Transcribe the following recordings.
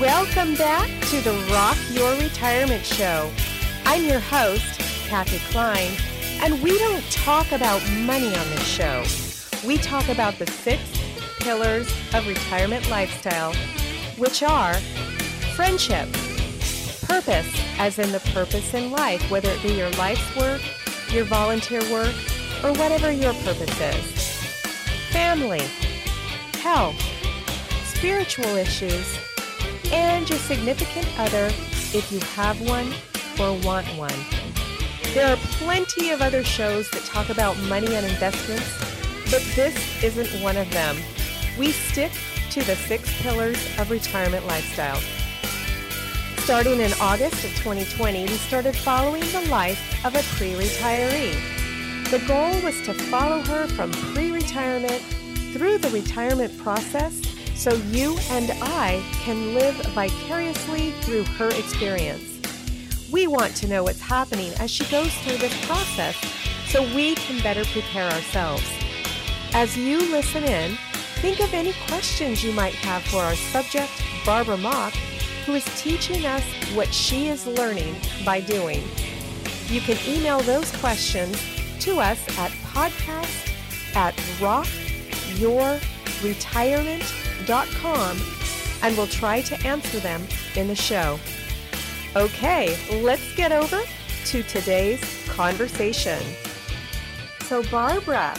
Welcome back to the Rock Your Retirement Show. I'm your host, Kathy Klein, and we don't talk about money on this show. We talk about the 6 pillars of retirement lifestyle, which are friendship, purpose, as in the purpose in life, whether it be your life's work, your volunteer work, or whatever your purpose is, family, health, spiritual issues, and your significant other if you have one or want one. There are plenty of other shows that talk about money and investments, but this isn't one of them. We stick to the 6 pillars of retirement lifestyle. Starting in August of 2020, we started following the life of a pre-retiree. The goal was to follow her from pre-retirement through the retirement process so you and I can live vicariously through her experience. We want to know what's happening as she goes through this process so we can better prepare ourselves. As you listen in, think of any questions you might have for our subject, Barbara Mock, who is teaching us what she is learning by doing. You can email those questions to us at podcast@rockyourretirement.com, and we'll try to answer them in the show. Okay, let's get over to today's conversation. So Barbara,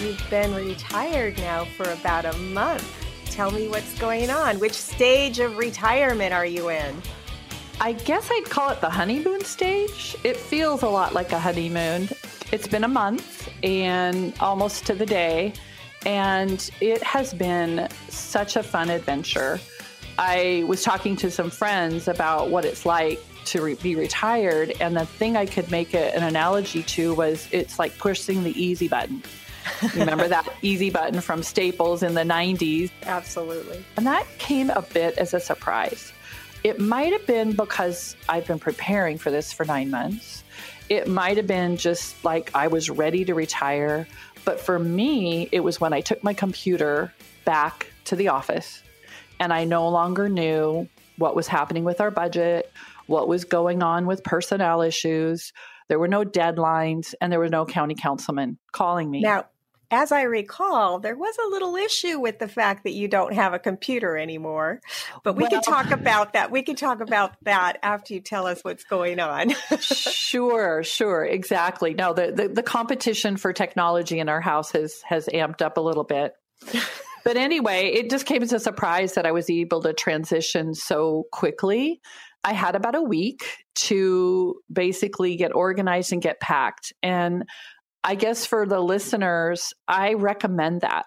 you've been retired now for about a month. Tell me what's going on. Which stage of retirement are you in? I guess I'd call it the honeymoon stage. It feels a lot like a honeymoon. It's been a month and almost to the day, and it has been such a fun adventure. I was talking to some friends about what it's like to be retired, and the thing I could make an analogy to was it's like pushing the easy button. Remember that easy button from Staples in the 90s? Absolutely. And that came a bit as a surprise. It might have been because I've been preparing for this for 9 months. It might have been just like I was ready to retire. But for me, it was when I took my computer back to the office and I no longer knew what was happening with our budget, what was going on with personnel issues. There were no deadlines and there were no county councilmen calling me. Now, as I recall, there was a little issue with the fact that you don't have a computer anymore, but we can talk about that. We can talk about that after you tell us what's going on. Sure. Exactly. No, the competition for technology in our house has amped up a little bit. But anyway, it just came as a surprise that I was able to transition so quickly. I had about a week to basically get organized and get packed. And I guess for the listeners, I recommend that.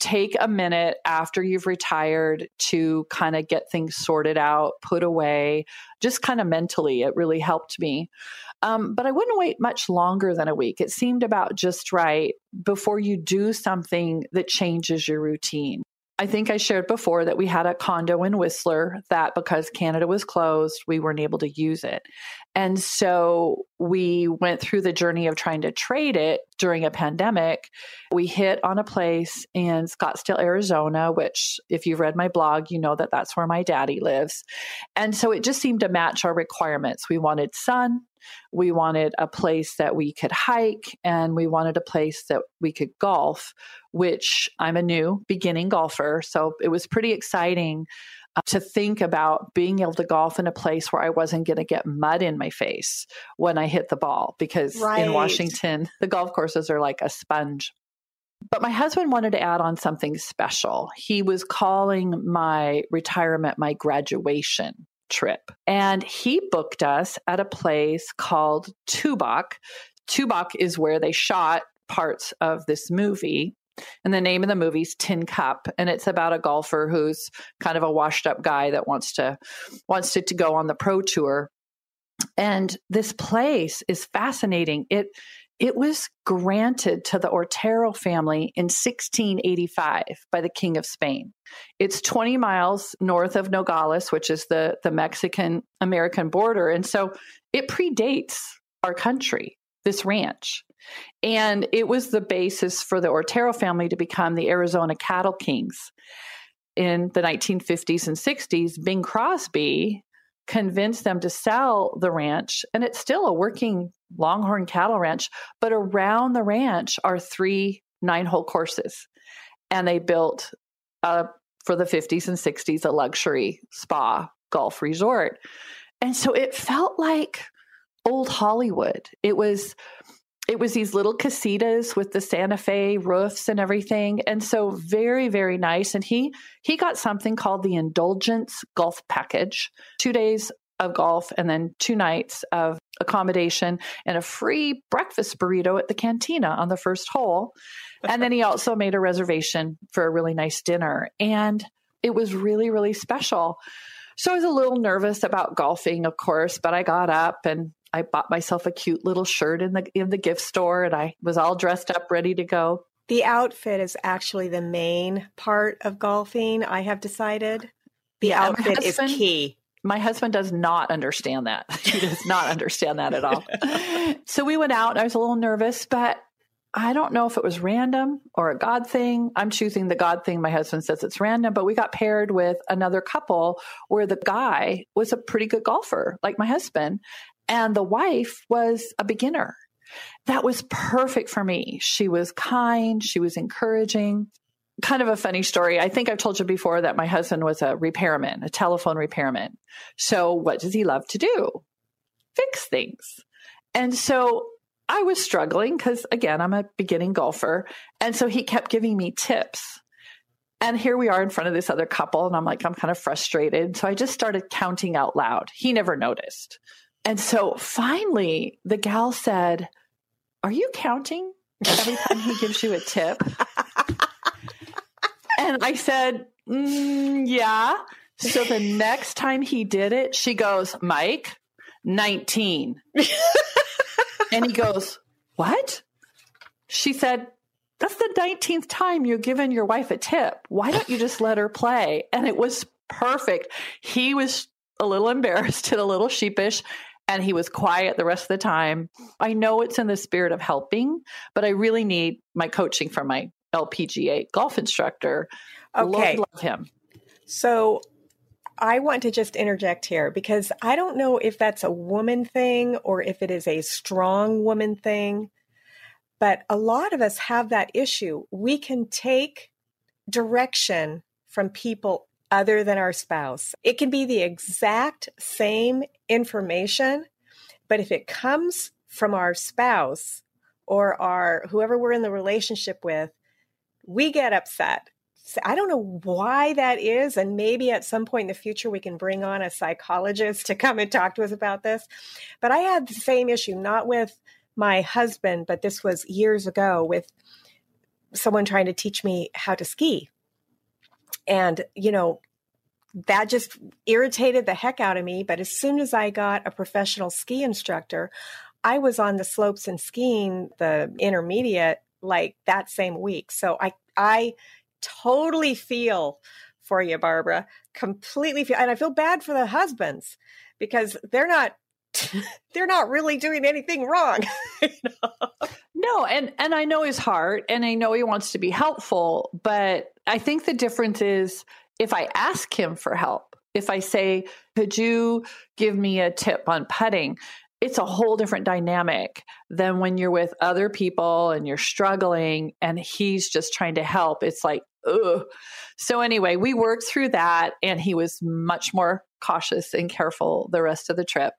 Take a minute after you've retired to kind of get things sorted out, put away, just kind of mentally. It really helped me. But I wouldn't wait much longer than a week. It seemed about just right before you do something that changes your routine. I think I shared before that we had a condo in Whistler that because Canada was closed, we weren't able to use it. And so we went through the journey of trying to trade it during a pandemic. We hit on a place in Scottsdale, Arizona, which if you've read my blog, you know that that's where my daddy lives. And so it just seemed to match our requirements. We wanted sun, we wanted a place that we could hike, and we wanted a place that we could golf, which I'm a new beginning golfer. So it was pretty exciting to think about being able to golf in a place where I wasn't going to get mud in my face when I hit the ball, because in Washington, the golf courses are like a sponge. But my husband wanted to add on something special. He was calling my retirement my graduation trip. And he booked us at a place called Tubac. Tubac is where they shot parts of this movie. And the name of the movie is Tin Cup. And it's about a golfer who's kind of a washed up guy that wants to go on the pro tour. And this place is fascinating. It was granted to the Otero family in 1685 by the King of Spain. It's 20 miles north of Nogales, which is the Mexican-American border. And so it predates our country, this ranch. And it was the basis for the Otero family to become the Arizona cattle kings. in the 1950s and 60s, Bing Crosby convinced them to sell the ranch, and it's still a working Longhorn cattle ranch, but around the ranch are 3 9-hole courses. And they built, for the 50s and 60s, a luxury spa golf resort. And so it felt like old Hollywood. It was these little casitas with the Santa Fe roofs and everything. And so very, very nice. And he got something called the Indulgence Golf Package, 2 days of golf and then 2 nights of accommodation and a free breakfast burrito at the cantina on the first hole. And then he also made a reservation for a really nice dinner. And it was really, really special. So I was a little nervous about golfing, of course, but I got up and I bought myself a cute little shirt in the gift store, and I was all dressed up, ready to go. The outfit is actually the main part of golfing, I have decided. The outfit is key. My husband does not understand that. He does not understand that at all. So we went out, and I was a little nervous, but I don't know if it was random or a God thing. I'm choosing the God thing. My husband says it's random, but we got paired with another couple where the guy was a pretty good golfer, like my husband, and the wife was a beginner. That was perfect for me. She was kind. She was encouraging. Kind of a funny story. I think I've told you before that my husband was a repairman, a telephone repairman. So what does he love to do? Fix things. And so I was struggling because, again, I'm a beginning golfer. And so he kept giving me tips. And here we are in front of this other couple. And I'm like, I'm kind of frustrated. So I just started counting out loud. He never noticed. And so finally, the gal said, "Are you counting every time he gives you a tip?" And I said, yeah. So the next time he did it, she goes, "Mike, 19. And he goes, "What?" She said, "That's the 19th time you're giving your wife a tip. Why don't you just let her play?" And it was perfect. He was a little embarrassed and a little sheepish, and he was quiet the rest of the time. I know it's in the spirit of helping, but I really need my coaching from my LPGA golf instructor. Okay. Love him. So I want to just interject here because I don't know if that's a woman thing or if it is a strong woman thing, but a lot of us have that issue. We can take direction from people other than our spouse. It can be the exact same information, but if it comes from our spouse or our whoever we're in the relationship with, we get upset. I don't know why that is. And maybe at some point in the future, we can bring on a psychologist to come and talk to us about this. But I had the same issue, not with my husband, but this was years ago with someone trying to teach me how to ski. And, you know, that just irritated the heck out of me. But as soon as I got a professional ski instructor, I was on the slopes and skiing the intermediate like that same week. So I totally feel for you, Barbara, completely feel. And I feel bad for the husbands because they're not really doing anything wrong. You know? No. And I know his heart and I know he wants to be helpful, but I think the difference is if I ask him for help, if I say, "Could you give me a tip on putting?" It's a whole different dynamic than when you're with other people and you're struggling and he's just trying to help. It's like, ugh. So anyway, we worked through that and he was much more cautious and careful the rest of the trip.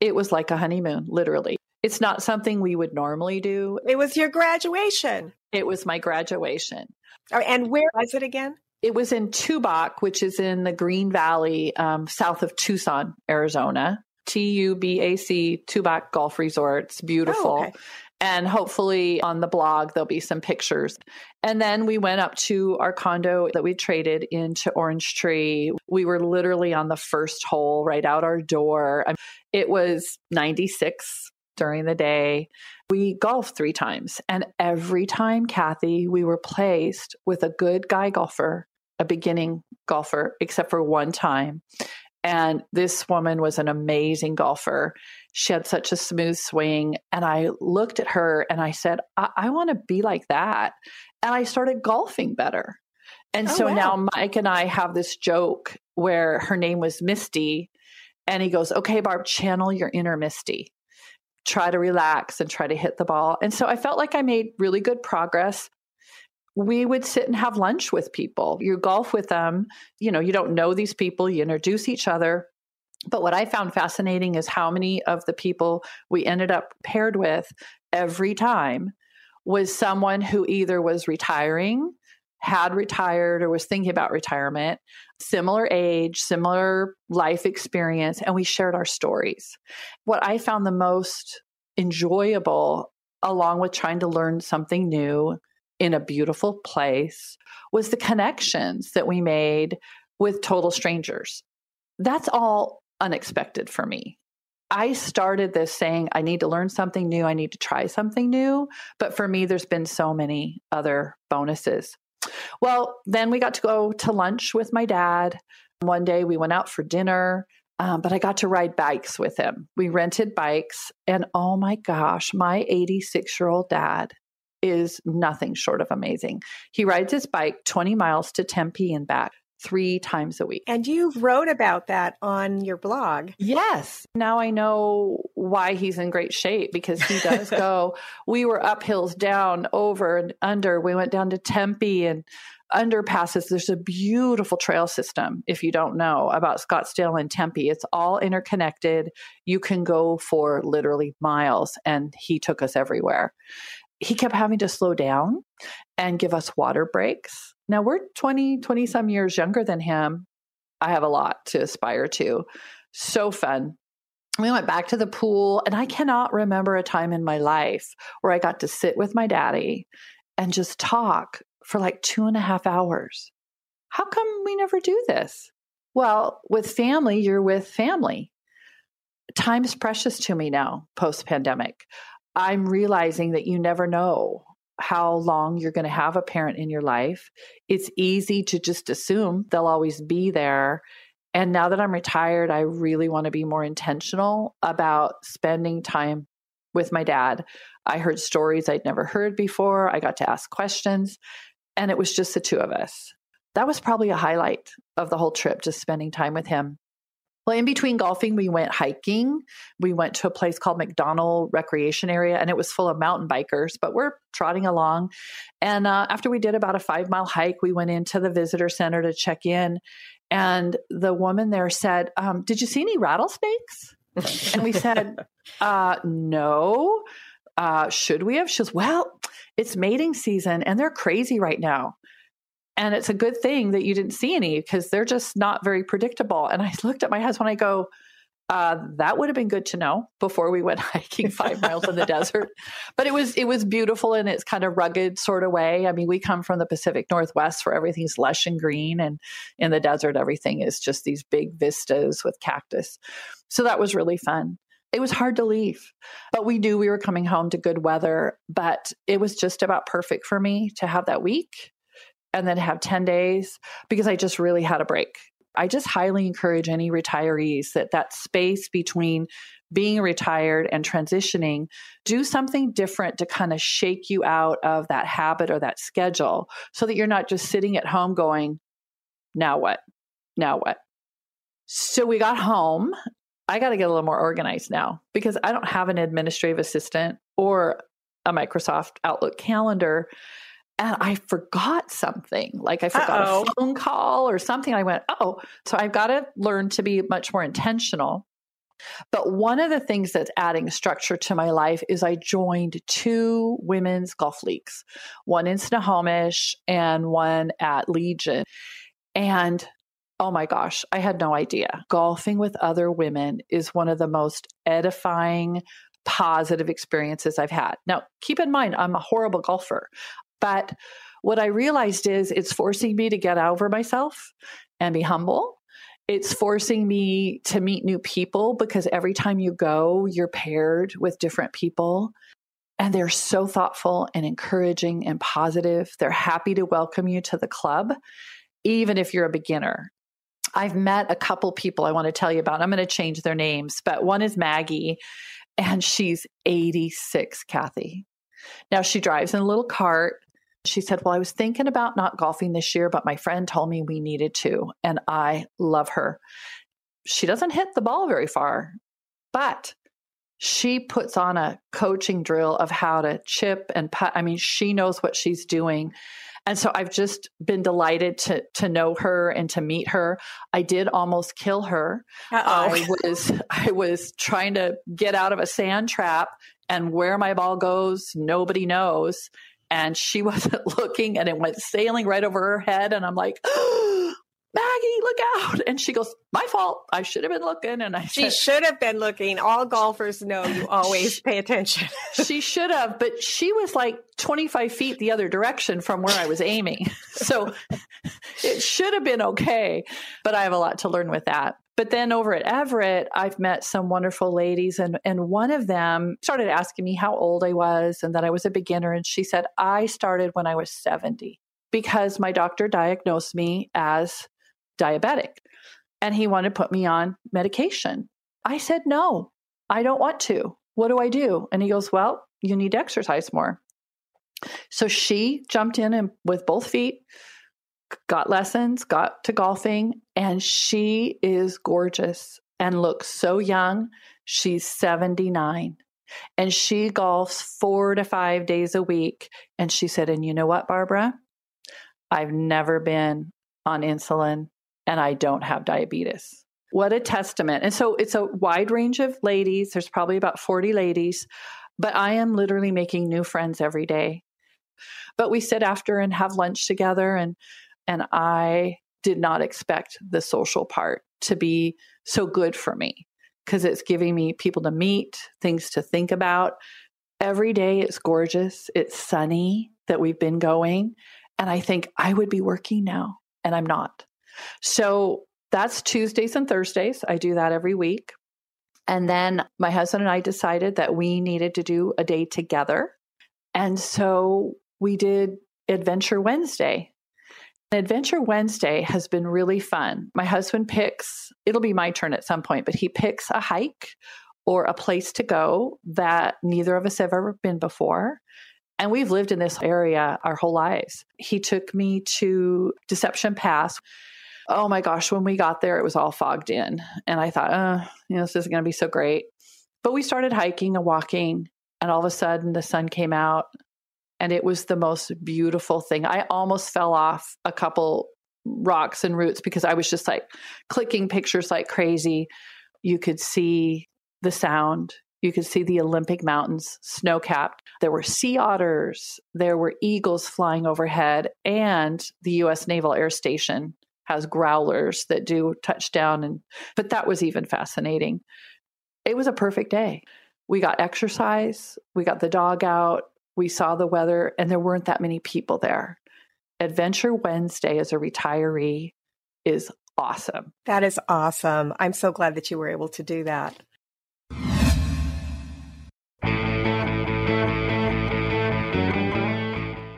It was like a honeymoon, literally. It's not something we would normally do. It was your graduation. It was my graduation. Right, and where was it again? It was in Tubac, which is in the Green Valley, south of Tucson, Arizona. Tubac, Tubac Golf Resort. It's beautiful. Oh, okay. And hopefully on the blog, there'll be some pictures. And then we went up to our condo that we traded into Orange Tree. We were literally on the first hole right out our door. It was 96 during the day. We golfed 3 times. And every time, Kathy, we were placed with a good guy golfer, a beginning golfer, except for one time. And this woman was an amazing golfer. She had such a smooth swing. And I looked at her and I said, I want to be like that. And I started golfing better. And so now Mike and I have this joke where her name was Misty, and he goes, okay, Barb, channel your inner Misty. Try to relax and try to hit the ball. And so I felt like I made really good progress. We would sit and have lunch with people. You golf with them. You know, you don't know these people. You introduce each other. But what I found fascinating is how many of the people we ended up paired with every time was someone who either was retiring, had retired, or was thinking about retirement, similar age, similar life experience, and we shared our stories. What I found the most enjoyable, along with trying to learn something new in a beautiful place, was the connections that we made with total strangers. That's all unexpected for me. I started this saying, I need to learn something new. I need to try something new. But for me, there's been so many other bonuses. Well, then we got to go to lunch with my dad. One day we went out for dinner, but I got to ride bikes with him. We rented bikes, and oh my gosh, my 86-year-old dad is nothing short of amazing. He rides his bike 20 miles to Tempe and back 3 times a week. And you wrote about that on your blog. Yes. Now I know why he's in great shape, because he does go, we were up hills, down, over and under. We went down to Tempe and underpasses. There's a beautiful trail system, if you don't know, about Scottsdale and Tempe. It's all interconnected. You can go for literally miles. And he took us everywhere. He kept having to slow down and give us water breaks. Now we're 20 some years younger than him. I have a lot to aspire to. So fun. We went back to the pool, and I cannot remember a time in my life where I got to sit with my daddy and just talk for like 2.5 hours. How come we never do this? Well, with family, you're with family. Time is precious to me now, post-pandemic. I'm realizing that you never know how long you're going to have a parent in your life. It's easy to just assume they'll always be there. And now that I'm retired, I really want to be more intentional about spending time with my dad. I heard stories I'd never heard before. I got to ask questions, and it was just the two of us. That was probably a highlight of the whole trip, just spending time with him. Well, in between golfing, we went hiking. We went to a place called McDonald Recreation Area, and it was full of mountain bikers, but we're trotting along. And after we did about a 5-mile hike, we went into the visitor center to check in. And the woman there said, did you see any rattlesnakes? And we said, no. Should we have? She goes, well, it's mating season, and they're crazy right now. And it's a good thing that you didn't see any, because they're just not very predictable. And I looked at my husband, I go, that would have been good to know before we went hiking 5 miles in the desert. But it was beautiful in its kind of rugged sort of way. I mean, we come from the Pacific Northwest where everything's lush and green, and in the desert, everything is just these big vistas with cactus. So that was really fun. It was hard to leave, but we knew we were coming home to good weather, but it was just about perfect for me to have that week. And then have 10 days because I just really had a break. I just highly encourage any retirees that space between being retired and transitioning, do something different to kind of shake you out of that habit or that schedule so that you're not just sitting at home going, now what? Now what? So we got home. I got to get a little more organized now because I don't have an administrative assistant or a Microsoft Outlook calendar. And I forgot something, like I forgot a phone call or something. I went, so I've got to learn to be much more intentional. But one of the things that's adding structure to my life is I joined 2 women's golf leagues, one in Snohomish and one at Legion. And oh my gosh, I had no idea. Golfing with other women is one of the most edifying, positive experiences I've had. Now, keep in mind, I'm a horrible golfer. But what I realized is it's forcing me to get over myself and be humble. It's forcing me to meet new people because every time you go, you're paired with different people. And they're so thoughtful and encouraging and positive. They're happy to welcome you to the club, even if you're a beginner. I've met a couple people I want to tell you about. I'm going to change their names, but one is Maggie, and she's 86, Kathy. Now she drives in a little cart. She said, well, I was thinking about not golfing this year, but my friend told me we needed to, and I love her. She doesn't hit the ball very far, but she puts on a coaching drill of how to chip and putt. I mean, she knows what she's doing. And so I've just been delighted to know her and to meet her. I did almost kill her. I was trying to get out of a sand trap, and where my ball goes, nobody knows. And she wasn't looking, and it went sailing right over her head. And I'm like, oh, Maggie, look out. And she goes, my fault. I should have been looking. And she should have been looking. All golfers know you always pay attention. She should have, but she was like 25 feet the other direction from where I was aiming. So it should have been okay, but I have a lot to learn with that. But then over at Everett, I've met some wonderful ladies, and one of them started asking me how old I was and that I was a beginner. And she said, I started when I was 70 because my doctor diagnosed me as diabetic and he wanted to put me on medication. I said, no, I don't want to. What do I do? And he goes, well, you need to exercise more. So she jumped in and with both feet, got lessons, got to golfing, and she is gorgeous and looks so young. She's 79 and she golfs 4 to 5 days a week. And she said, and you know what, Barbara? I've never been on insulin and I don't have diabetes. What a testament. And so it's a wide range of ladies. There's probably about 40 ladies, but I am literally making new friends every day. But we sit after and have lunch together, and I did not expect the social part to be so good for me because it's giving me people to meet, things to think about. Every day it's gorgeous. It's sunny that we've been going. And I think I would be working now, and I'm not. So that's Tuesdays and Thursdays. I do that every week. And then my husband and I decided that we needed to do a day together. And so we did Adventure Wednesday. Adventure Wednesday has been really fun. My husband picks, it'll be my turn at some point, but he picks a hike or a place to go that neither of us have ever been before. And we've lived in this area our whole lives. He took me to Deception Pass. Oh my gosh, when we got there, it was all fogged in. And I thought, this isn't going to be so great. But we started hiking and walking, and all of a sudden the sun came out. And it was the most beautiful thing. I almost fell off a couple rocks and roots because I was just like clicking pictures like crazy. You could see the sound. You could see the Olympic Mountains snow-capped. There were sea otters. There were eagles flying overhead. And the U.S. Naval Air Station has growlers that do touchdown. But that was even fascinating. It was a perfect day. We got exercise. We got the dog out. We saw the weather, and there weren't that many people there. Adventure Wednesday as a retiree is awesome. That is awesome. I'm so glad that you were able to do that.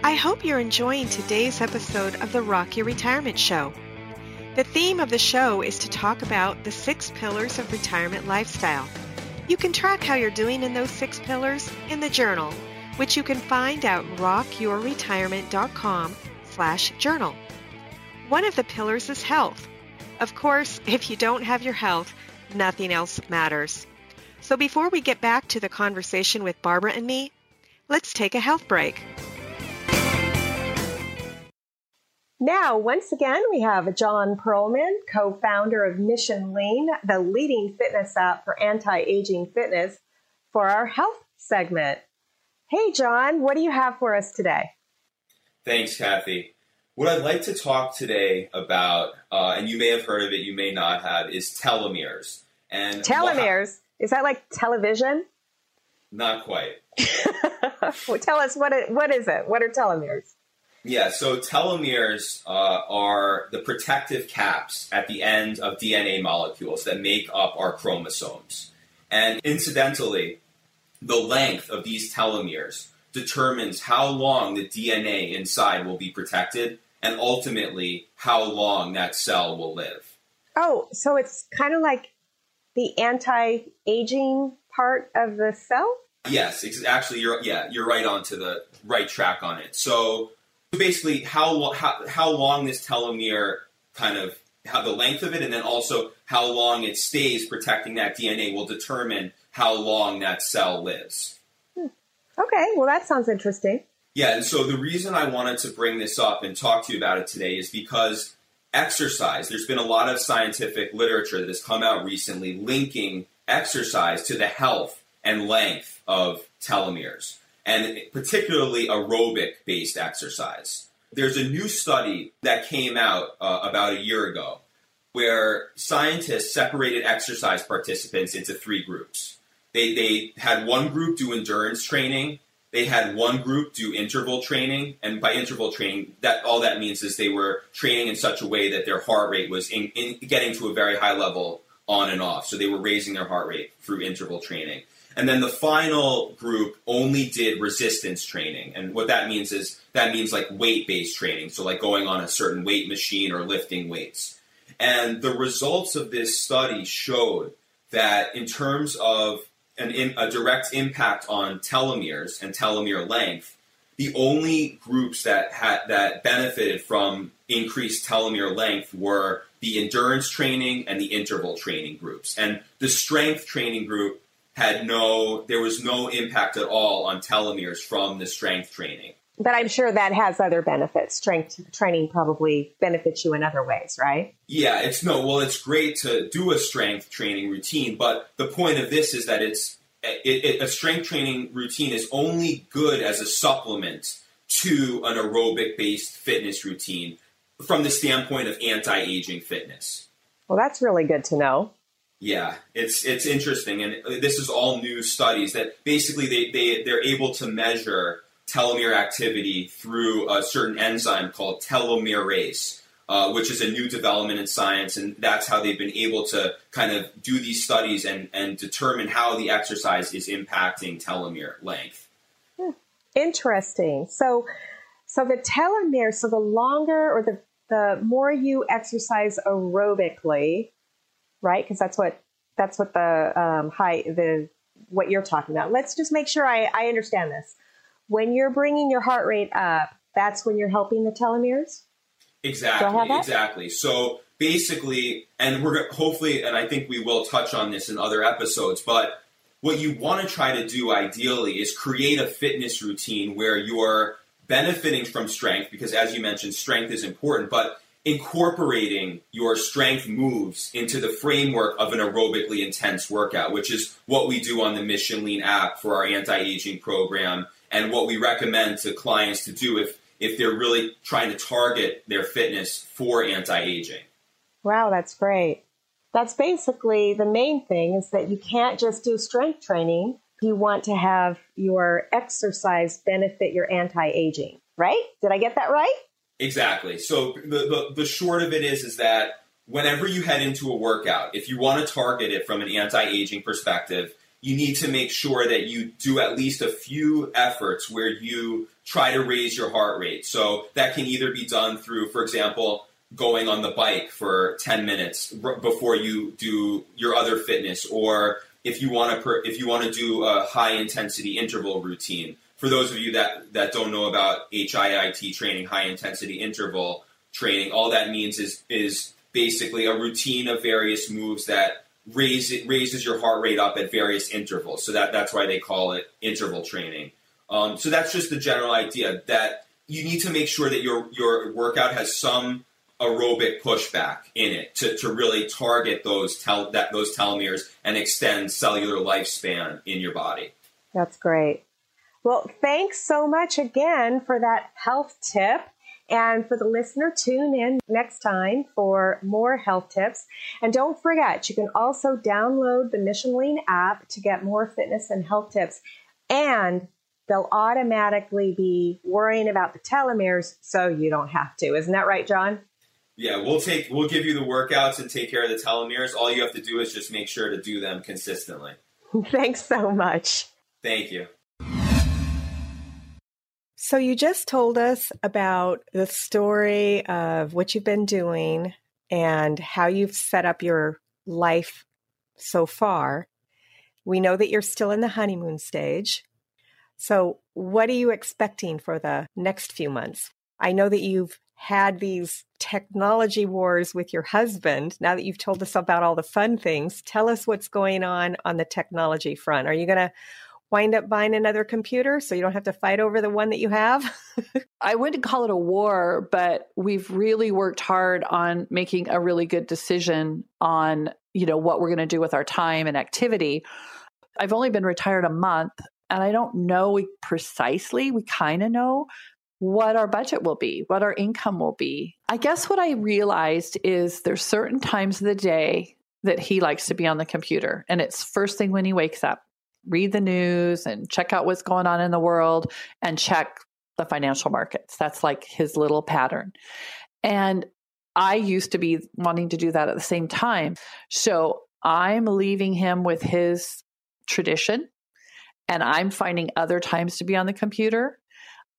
I hope you're enjoying today's episode of the Rock Your Retirement Show. The theme of the show is to talk about the 6 pillars of retirement lifestyle. You can track how you're doing in those 6 pillars in the journal, which you can find at rockyourretirement.com/journal. One of the pillars is health. Of course, if you don't have your health, nothing else matters. So before we get back to the conversation with Barbara and me, let's take a health break. Now, once again, we have John Perlman, co-founder of Mission Lean, the leading fitness app for anti-aging fitness, for our health segment. Hey, John, what do you have for us today? Thanks, Kathy. What I'd like to talk today about, and you may have heard of it, you may not have, is telomeres. And telomeres? Is that like television? Not quite. Well, tell us, what is it? What are telomeres? Yeah, so telomeres are the protective caps at the end of DNA molecules that make up our chromosomes. And incidentally, the length of these telomeres determines how long the DNA inside will be protected and ultimately how long that cell will live. Oh, so it's kind of like the anti-aging part of the cell? Yes, actually, you're right on to the right track on it. So basically how long this telomere kind of, how the length of it, and then also how long it stays protecting that DNA will determine how long that cell lives. Okay, well, that sounds interesting. Yeah, and so the reason I wanted to bring this up and talk to you about it today is because exercise, there's been a lot of scientific literature that has come out recently linking exercise to the health and length of telomeres, and particularly aerobic-based exercise. There's a new study that came out about a year ago where scientists separated exercise participants into three groups. They had one group do endurance training, they had one group do interval training, and by interval training, that all that means is they were training in such a way that their heart rate was in getting to a very high level on and off. So they were raising their heart rate through interval training. And then the final group only did resistance training. And what that means is that means like weight-based training. So like going on a certain weight machine or lifting weights. And the results of this study showed that in terms of a direct impact on telomeres and telomere length, the only groups that benefited from increased telomere length were the endurance training and the interval training groups. And the strength training group there was no impact at all on telomeres from the strength training. But I'm sure that has other benefits. Strength training probably benefits you in other ways, right? Yeah, it's great to do a strength training routine, but the point of this is that a strength training routine is only good as a supplement to an aerobic-based fitness routine from the standpoint of anti-aging fitness. Well, that's really good to know. Yeah, it's interesting. And this is all new studies that basically they're able to measure telomere activity through a certain enzyme called telomerase, which is a new development in science. And that's how they've been able to kind of do these studies and determine how the exercise is impacting telomere length. Interesting. So the telomere, so the longer or the more you exercise aerobically, right? Because that's what what you're talking about. Let's just make sure I understand this. When you're bringing your heart rate up, that's when you're helping the telomeres? Exactly. So basically, and we're hopefully, and I think we will touch on this in other episodes, but what you want to try to do ideally is create a fitness routine where you're benefiting from strength, because as you mentioned, strength is important, but incorporating your strength moves into the framework of an aerobically intense workout, which is what we do on the Mission Lean app for our anti-aging program and what we recommend to clients to do if they're really trying to target their fitness for anti-aging. Wow, that's great. That's basically the main thing, is that you can't just do strength training. You want to have your exercise benefit your anti-aging, right? Did I get that right? Exactly. So the short of it is that whenever you head into a workout, if you want to target it from an anti-aging perspective, you need to make sure that you do at least a few efforts where you try to raise your heart rate. So that can either be done through, for example, going on the bike for 10 minutes before you do your other fitness, or if you want to do a high intensity interval routine. For those of you that don't know about HIIT training, high intensity interval training, all that means is basically a routine of various moves that raises your heart rate up at various intervals. So that's why they call it interval training. So that's just the general idea, that you need to make sure that your workout has some aerobic pushback in it to really target those telomeres and extend cellular lifespan in your body. That's great. Well, thanks so much again for that health tip. And for the listener, tune in next time for more health tips. And don't forget, you can also download the Mission Lean app to get more fitness and health tips. And they'll automatically be worrying about the telomeres, so you don't have to. Isn't that right, John? Yeah, we'll give you the workouts and take care of the telomeres. All you have to do is just make sure to do them consistently. Thanks so much. Thank you. So you just told us about the story of what you've been doing and how you've set up your life so far. We know that you're still in the honeymoon stage. So what are you expecting for the next few months? I know that you've had these technology wars with your husband. Now that you've told us about all the fun things, tell us what's going on the technology front. Are you going to wind up buying another computer so you don't have to fight over the one that you have? I wouldn't call it a war, but we've really worked hard on making a really good decision on, you know, what we're going to do with our time and activity. I've only been retired a month and I don't know precisely, we kind of know what our budget will be, what our income will be. I guess what I realized is there's certain times of the day that he likes to be on the computer, and it's first thing when he wakes up. Read the news and check out what's going on in the world and check the financial markets. That's like his little pattern. And I used to be wanting to do that at the same time. So I'm leaving him with his tradition and I'm finding other times to be on the computer.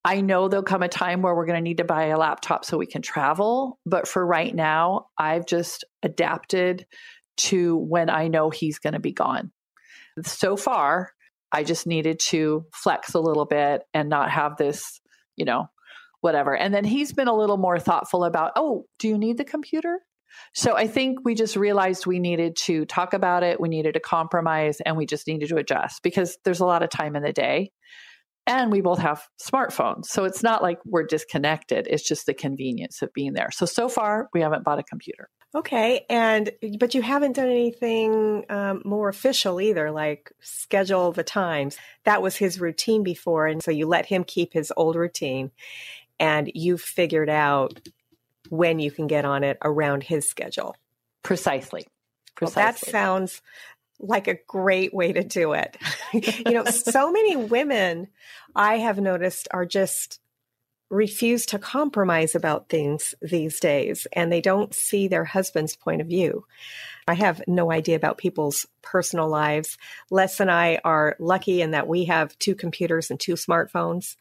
I know there'll come a time where we're going to need to buy a laptop so we can travel. But for right now, I've just adapted to when I know he's going to be gone. So far, I just needed to flex a little bit and not have this, you know, whatever. And then he's been a little more thoughtful about, oh, do you need the computer? So I think we just realized we needed to talk about it. We needed to compromise and we just needed to adjust because there's a lot of time in the day and we both have smartphones. So it's not like we're disconnected. It's just the convenience of being there. So far we haven't bought a computer. Okay. But you haven't done anything more official either, like schedule the times. That was his routine before. And so you let him keep his old routine and you figured out when you can get on it around his schedule. Precisely. Well, that sounds like a great way to do it. You know, so many women I have noticed are just refuse to compromise about things these days, and they don't see their husband's point of view. I have no idea about people's personal lives. Les and I are lucky in that we have 2 computers and 2 smartphones.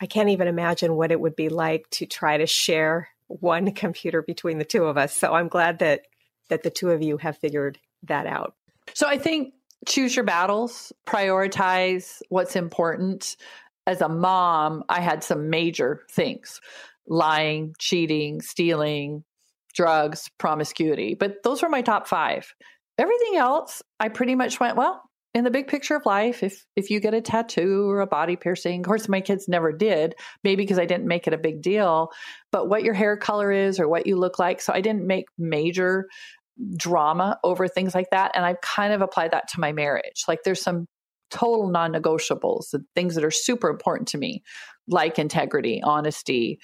I can't even imagine what it would be like to try to share one computer between the 2 of us. So I'm glad that the 2 of you have figured that out. So I think choose your battles, prioritize what's important. As a mom, I had some major things, lying, cheating, stealing, drugs, promiscuity. But those were my top 5. Everything else, I pretty much went, well, in the big picture of life, if you get a tattoo or a body piercing, of course, my kids never did, maybe because I didn't make it a big deal, but what your hair color is or what you look like. So I didn't make major drama over things like that. And I've kind of applied that to my marriage. Like there's some total non-negotiables, the things that are super important to me, like integrity, honesty,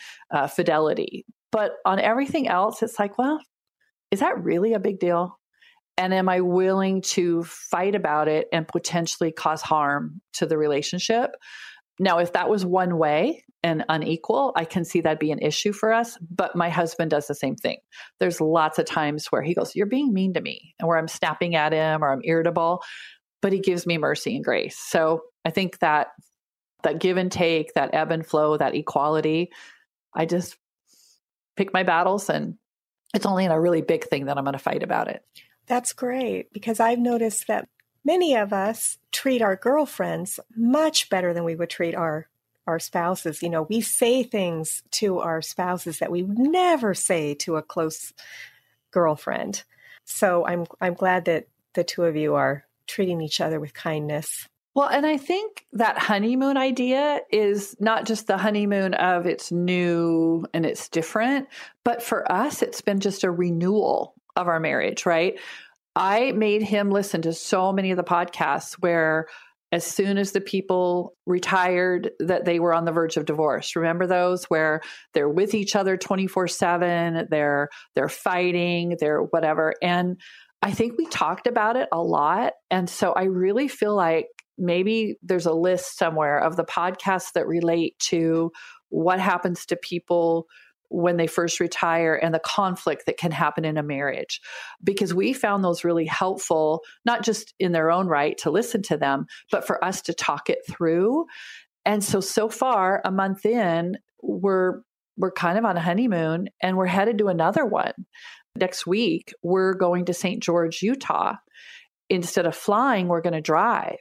fidelity. But on everything else, it's like, well, is that really a big deal? And am I willing to fight about it and potentially cause harm to the relationship? Now, if that was one way and unequal, I can see that'd be an issue for us. But my husband does the same thing. There's lots of times where he goes, you're being mean to me, and where I'm snapping at him or I'm irritable, but he gives me mercy and grace. So I think that give and take, that ebb and flow, that equality, I just pick my battles, and it's only in a really big thing that I'm going to fight about it. That's great, because I've noticed that many of us treat our girlfriends much better than we would treat our spouses. You know, we say things to our spouses that we would never say to a close girlfriend. So I'm glad that the 2 of you are treating each other with kindness. Well, and I think that honeymoon idea is not just the honeymoon of it's new and it's different, but for us, it's been just a renewal of our marriage, right? I made him listen to so many of the podcasts where as soon as the people retired that they were on the verge of divorce. Remember those where they're with each other 24/7, they're fighting, they're whatever. And I think we talked about it a lot. And so I really feel like maybe there's a list somewhere of the podcasts that relate to what happens to people when they first retire and the conflict that can happen in a marriage, because we found those really helpful, not just in their own right to listen to them, but for us to talk it through. And so far, a month in, we're kind of on a honeymoon and we're headed to another one. Next week, we're going to St. George, Utah. Instead of flying, we're going to drive.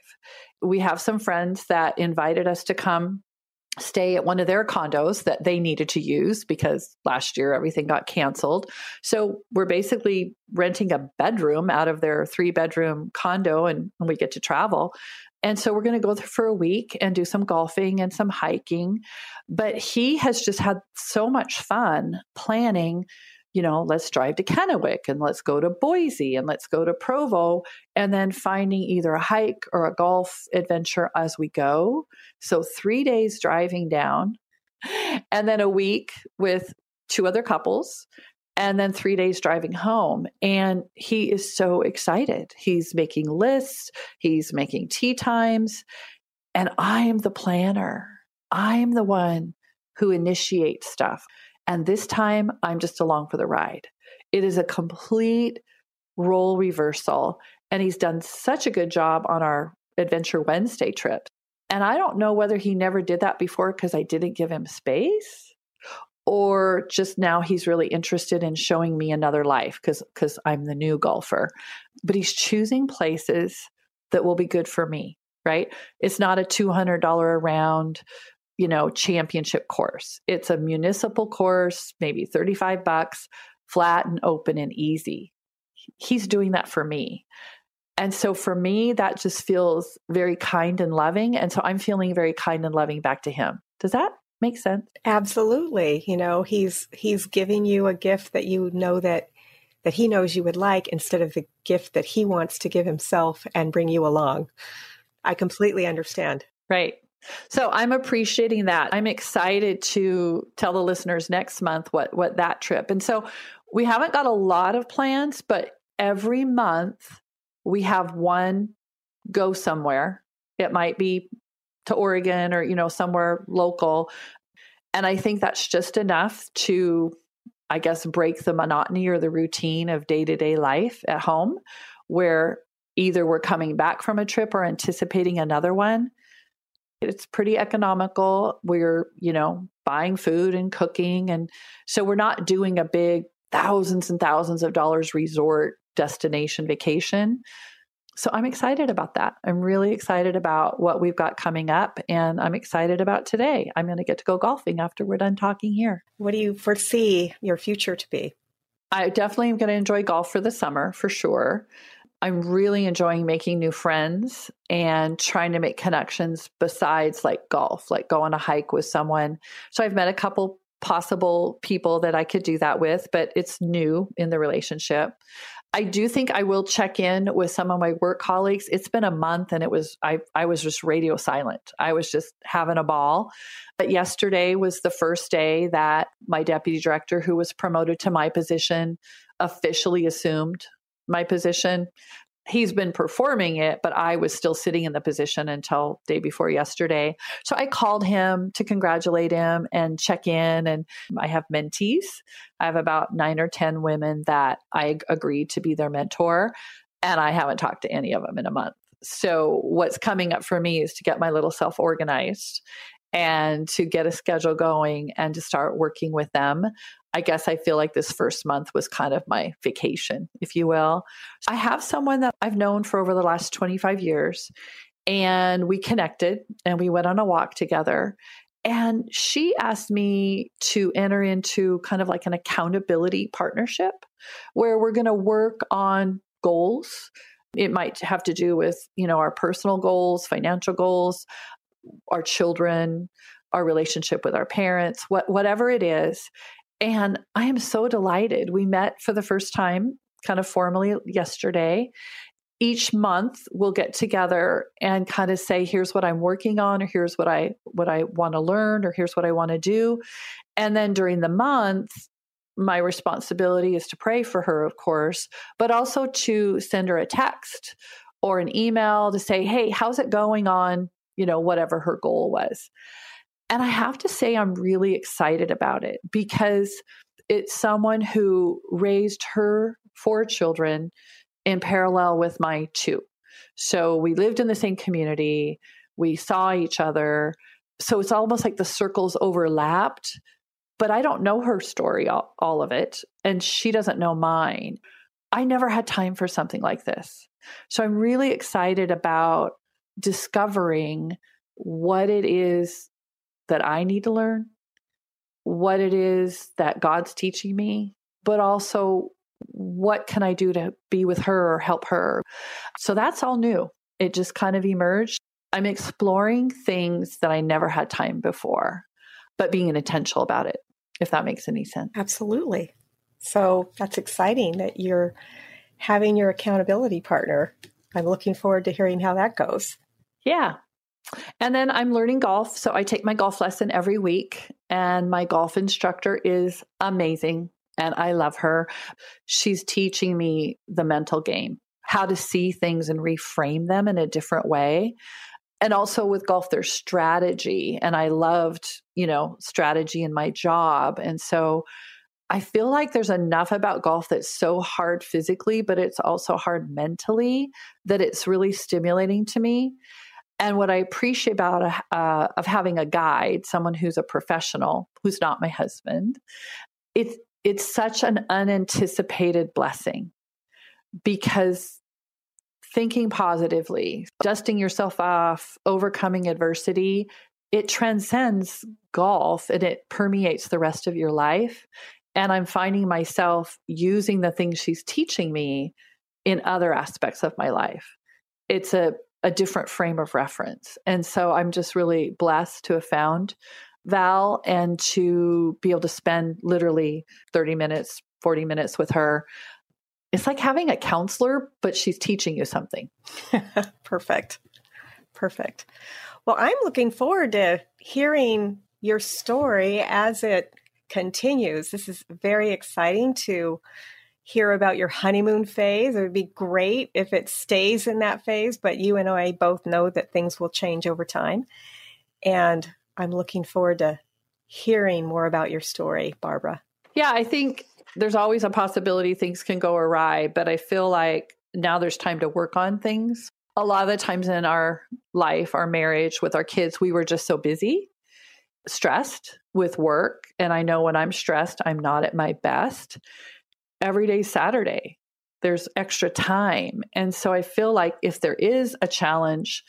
We have some friends that invited us to come stay at one of their condos that they needed to use because last year everything got canceled. So we're basically renting a bedroom out of their 3-bedroom condo, and we get to travel. And so we're going to go there for a week and do some golfing and some hiking. But he has just had so much fun planning, you know, let's drive to Kennewick and let's go to Boise and let's go to Provo, and then finding either a hike or a golf adventure as we go. So 3 days driving down, and then a week with 2 other couples, and then 3 days driving home. And he is so excited. He's making lists. He's making tea times. And I am the planner. I am the one who initiates stuff. And this time, I'm just along for the ride. It is a complete role reversal. And he's done such a good job on our Adventure Wednesday trip. And I don't know whether he never did that before because I didn't give him space, or just now he's really interested in showing me another life because I'm the new golfer. But he's choosing places that will be good for me, right? It's not a $200 a round, you know, championship course. It's a municipal course, maybe $35, flat and open and easy. He's doing that for me. And so for me, that just feels very kind and loving. And so I'm feeling very kind and loving back to him. Does that make sense? Absolutely. You know, he's giving you a gift that you know that he knows you would like, instead of the gift that he wants to give himself and bring you along. I completely understand. Right. So I'm appreciating that. I'm excited to tell the listeners next month what that trip. And so we haven't got a lot of plans, but every month we have one go somewhere. It might be to Oregon or, you know, somewhere local. And I think that's just enough to, I guess, break the monotony or the routine of day-to-day life at home, where either we're coming back from a trip or anticipating another one. It's pretty economical. We're, you know, buying food and cooking. And so we're not doing a big thousands and thousands of dollars resort destination vacation. So I'm excited about that. I'm really excited about what we've got coming up, and I'm excited about today. I'm going to get to go golfing after we're done talking here. What do you foresee your future to be? I definitely am going to enjoy golf for the summer, for sure. I'm really enjoying making new friends and trying to make connections besides like golf, like go on a hike with someone. So I've met a couple possible people that I could do that with, but it's new in the relationship. I do think I will check in with some of my work colleagues. It's been a month, and I was just radio silent. I was just having a ball. But yesterday was the first day that my deputy director, who was promoted to my position, officially assumed my position. He's been performing it, but I was still sitting in the position until day before yesterday. So I called him to congratulate him and check in. And I have mentees. I have about 9 or 10 women that I agreed to be their mentor. And I haven't talked to any of them in a month. So what's coming up for me is to get my little self organized and to get a schedule going and to start working with them. I guess I feel like this first month was kind of my vacation, if you will. I have someone that I've known for over the last 25 years, and we connected and we went on a walk together. And she asked me to enter into kind of like an accountability partnership where we're going to work on goals. It might have to do with, you know, our personal goals, financial goals, our children, our relationship with our parents, whatever it is. And I am so delighted. We met for the first time kind of formally yesterday. Each month we'll get together and kind of say, here's what I'm working on, or here's what I want to learn, or here's what I want to do. And then during the month, my responsibility is to pray for her, of course, but also to send her a text or an email to say, hey, how's it going on, you know, whatever her goal was. And I have to say, I'm really excited about it because it's someone who raised her 4 children in parallel with my 2. So we lived in the same community. We saw each other. So it's almost like the circles overlapped, but I don't know her story, all of it. And she doesn't know mine. I never had time for something like this. So I'm really excited about discovering what it is that I need to learn, what it is that God's teaching me, but also what can I do to be with her or help her? So that's all new. It just kind of emerged. I'm exploring things that I never had time before, but being intentional about it, if that makes any sense. Absolutely. So that's exciting that you're having your accountability partner. I'm looking forward to hearing how that goes. Yeah. And then I'm learning golf. So I take my golf lesson every week, and my golf instructor is amazing and I love her. She's teaching me the mental game, how to see things and reframe them in a different way. And also with golf, there's strategy. And I loved, strategy in my job. And so I feel like there's enough about golf that's so hard physically, but it's also hard mentally, that it's really stimulating to me. And what I appreciate about of having a guide, someone who's a professional, who's not my husband, it's such an unanticipated blessing, because thinking positively, dusting yourself off, overcoming adversity, it transcends golf and it permeates the rest of your life. And I'm finding myself using the things she's teaching me in other aspects of my life. It's a different frame of reference. And so I'm just really blessed to have found Val and to be able to spend literally 30 minutes, 40 minutes with her. It's like having a counselor, but she's teaching you something. Perfect. Perfect. Well, I'm looking forward to hearing your story as it continues. This is very exciting to hear about your honeymoon phase. It would be great if it stays in that phase, but you and I both know that things will change over time. And I'm looking forward to hearing more about your story, Barbara. Yeah, I think there's always a possibility things can go awry, but I feel like now there's time to work on things. A lot of the times in our life, our marriage, with our kids, we were just so busy, stressed with work. And I know when I'm stressed, I'm not at my best. Every day, Saturday, there's extra time. And so I feel like if there is a challenge,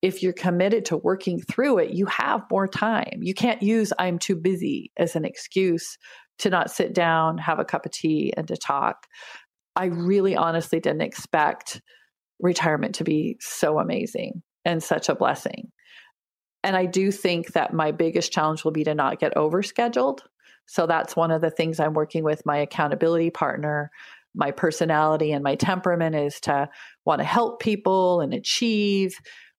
if you're committed to working through it, you have more time. You can't use I'm too busy as an excuse to not sit down, have a cup of tea, and to talk. I really honestly didn't expect retirement to be so amazing and such a blessing. And I do think that my biggest challenge will be to not get overscheduled. So that's one of the things I'm working with my accountability partner. My personality and my temperament is to want to help people and achieve,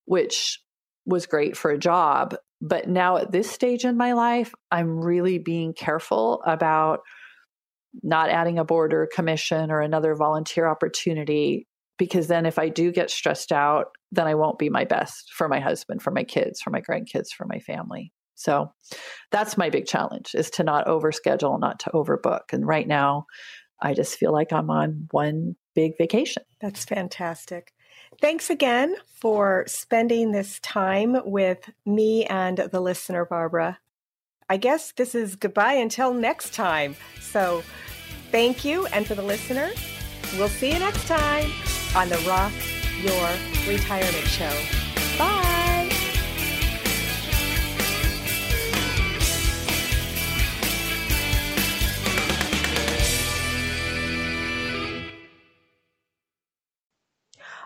which was great for a job. But now at this stage in my life, I'm really being careful about not adding a board or a commission or another volunteer opportunity, because then if I do get stressed out, then I won't be my best for my husband, for my kids, for my grandkids, for my family. So that's my big challenge, is to not overschedule, not to overbook. And right now, I just feel like I'm on one big vacation. That's fantastic. Thanks again for spending this time with me and the listener, Barbara. I guess this is goodbye until next time. So thank you. And for the listener, we'll see you next time on the Rock Your Retirement Show. Bye.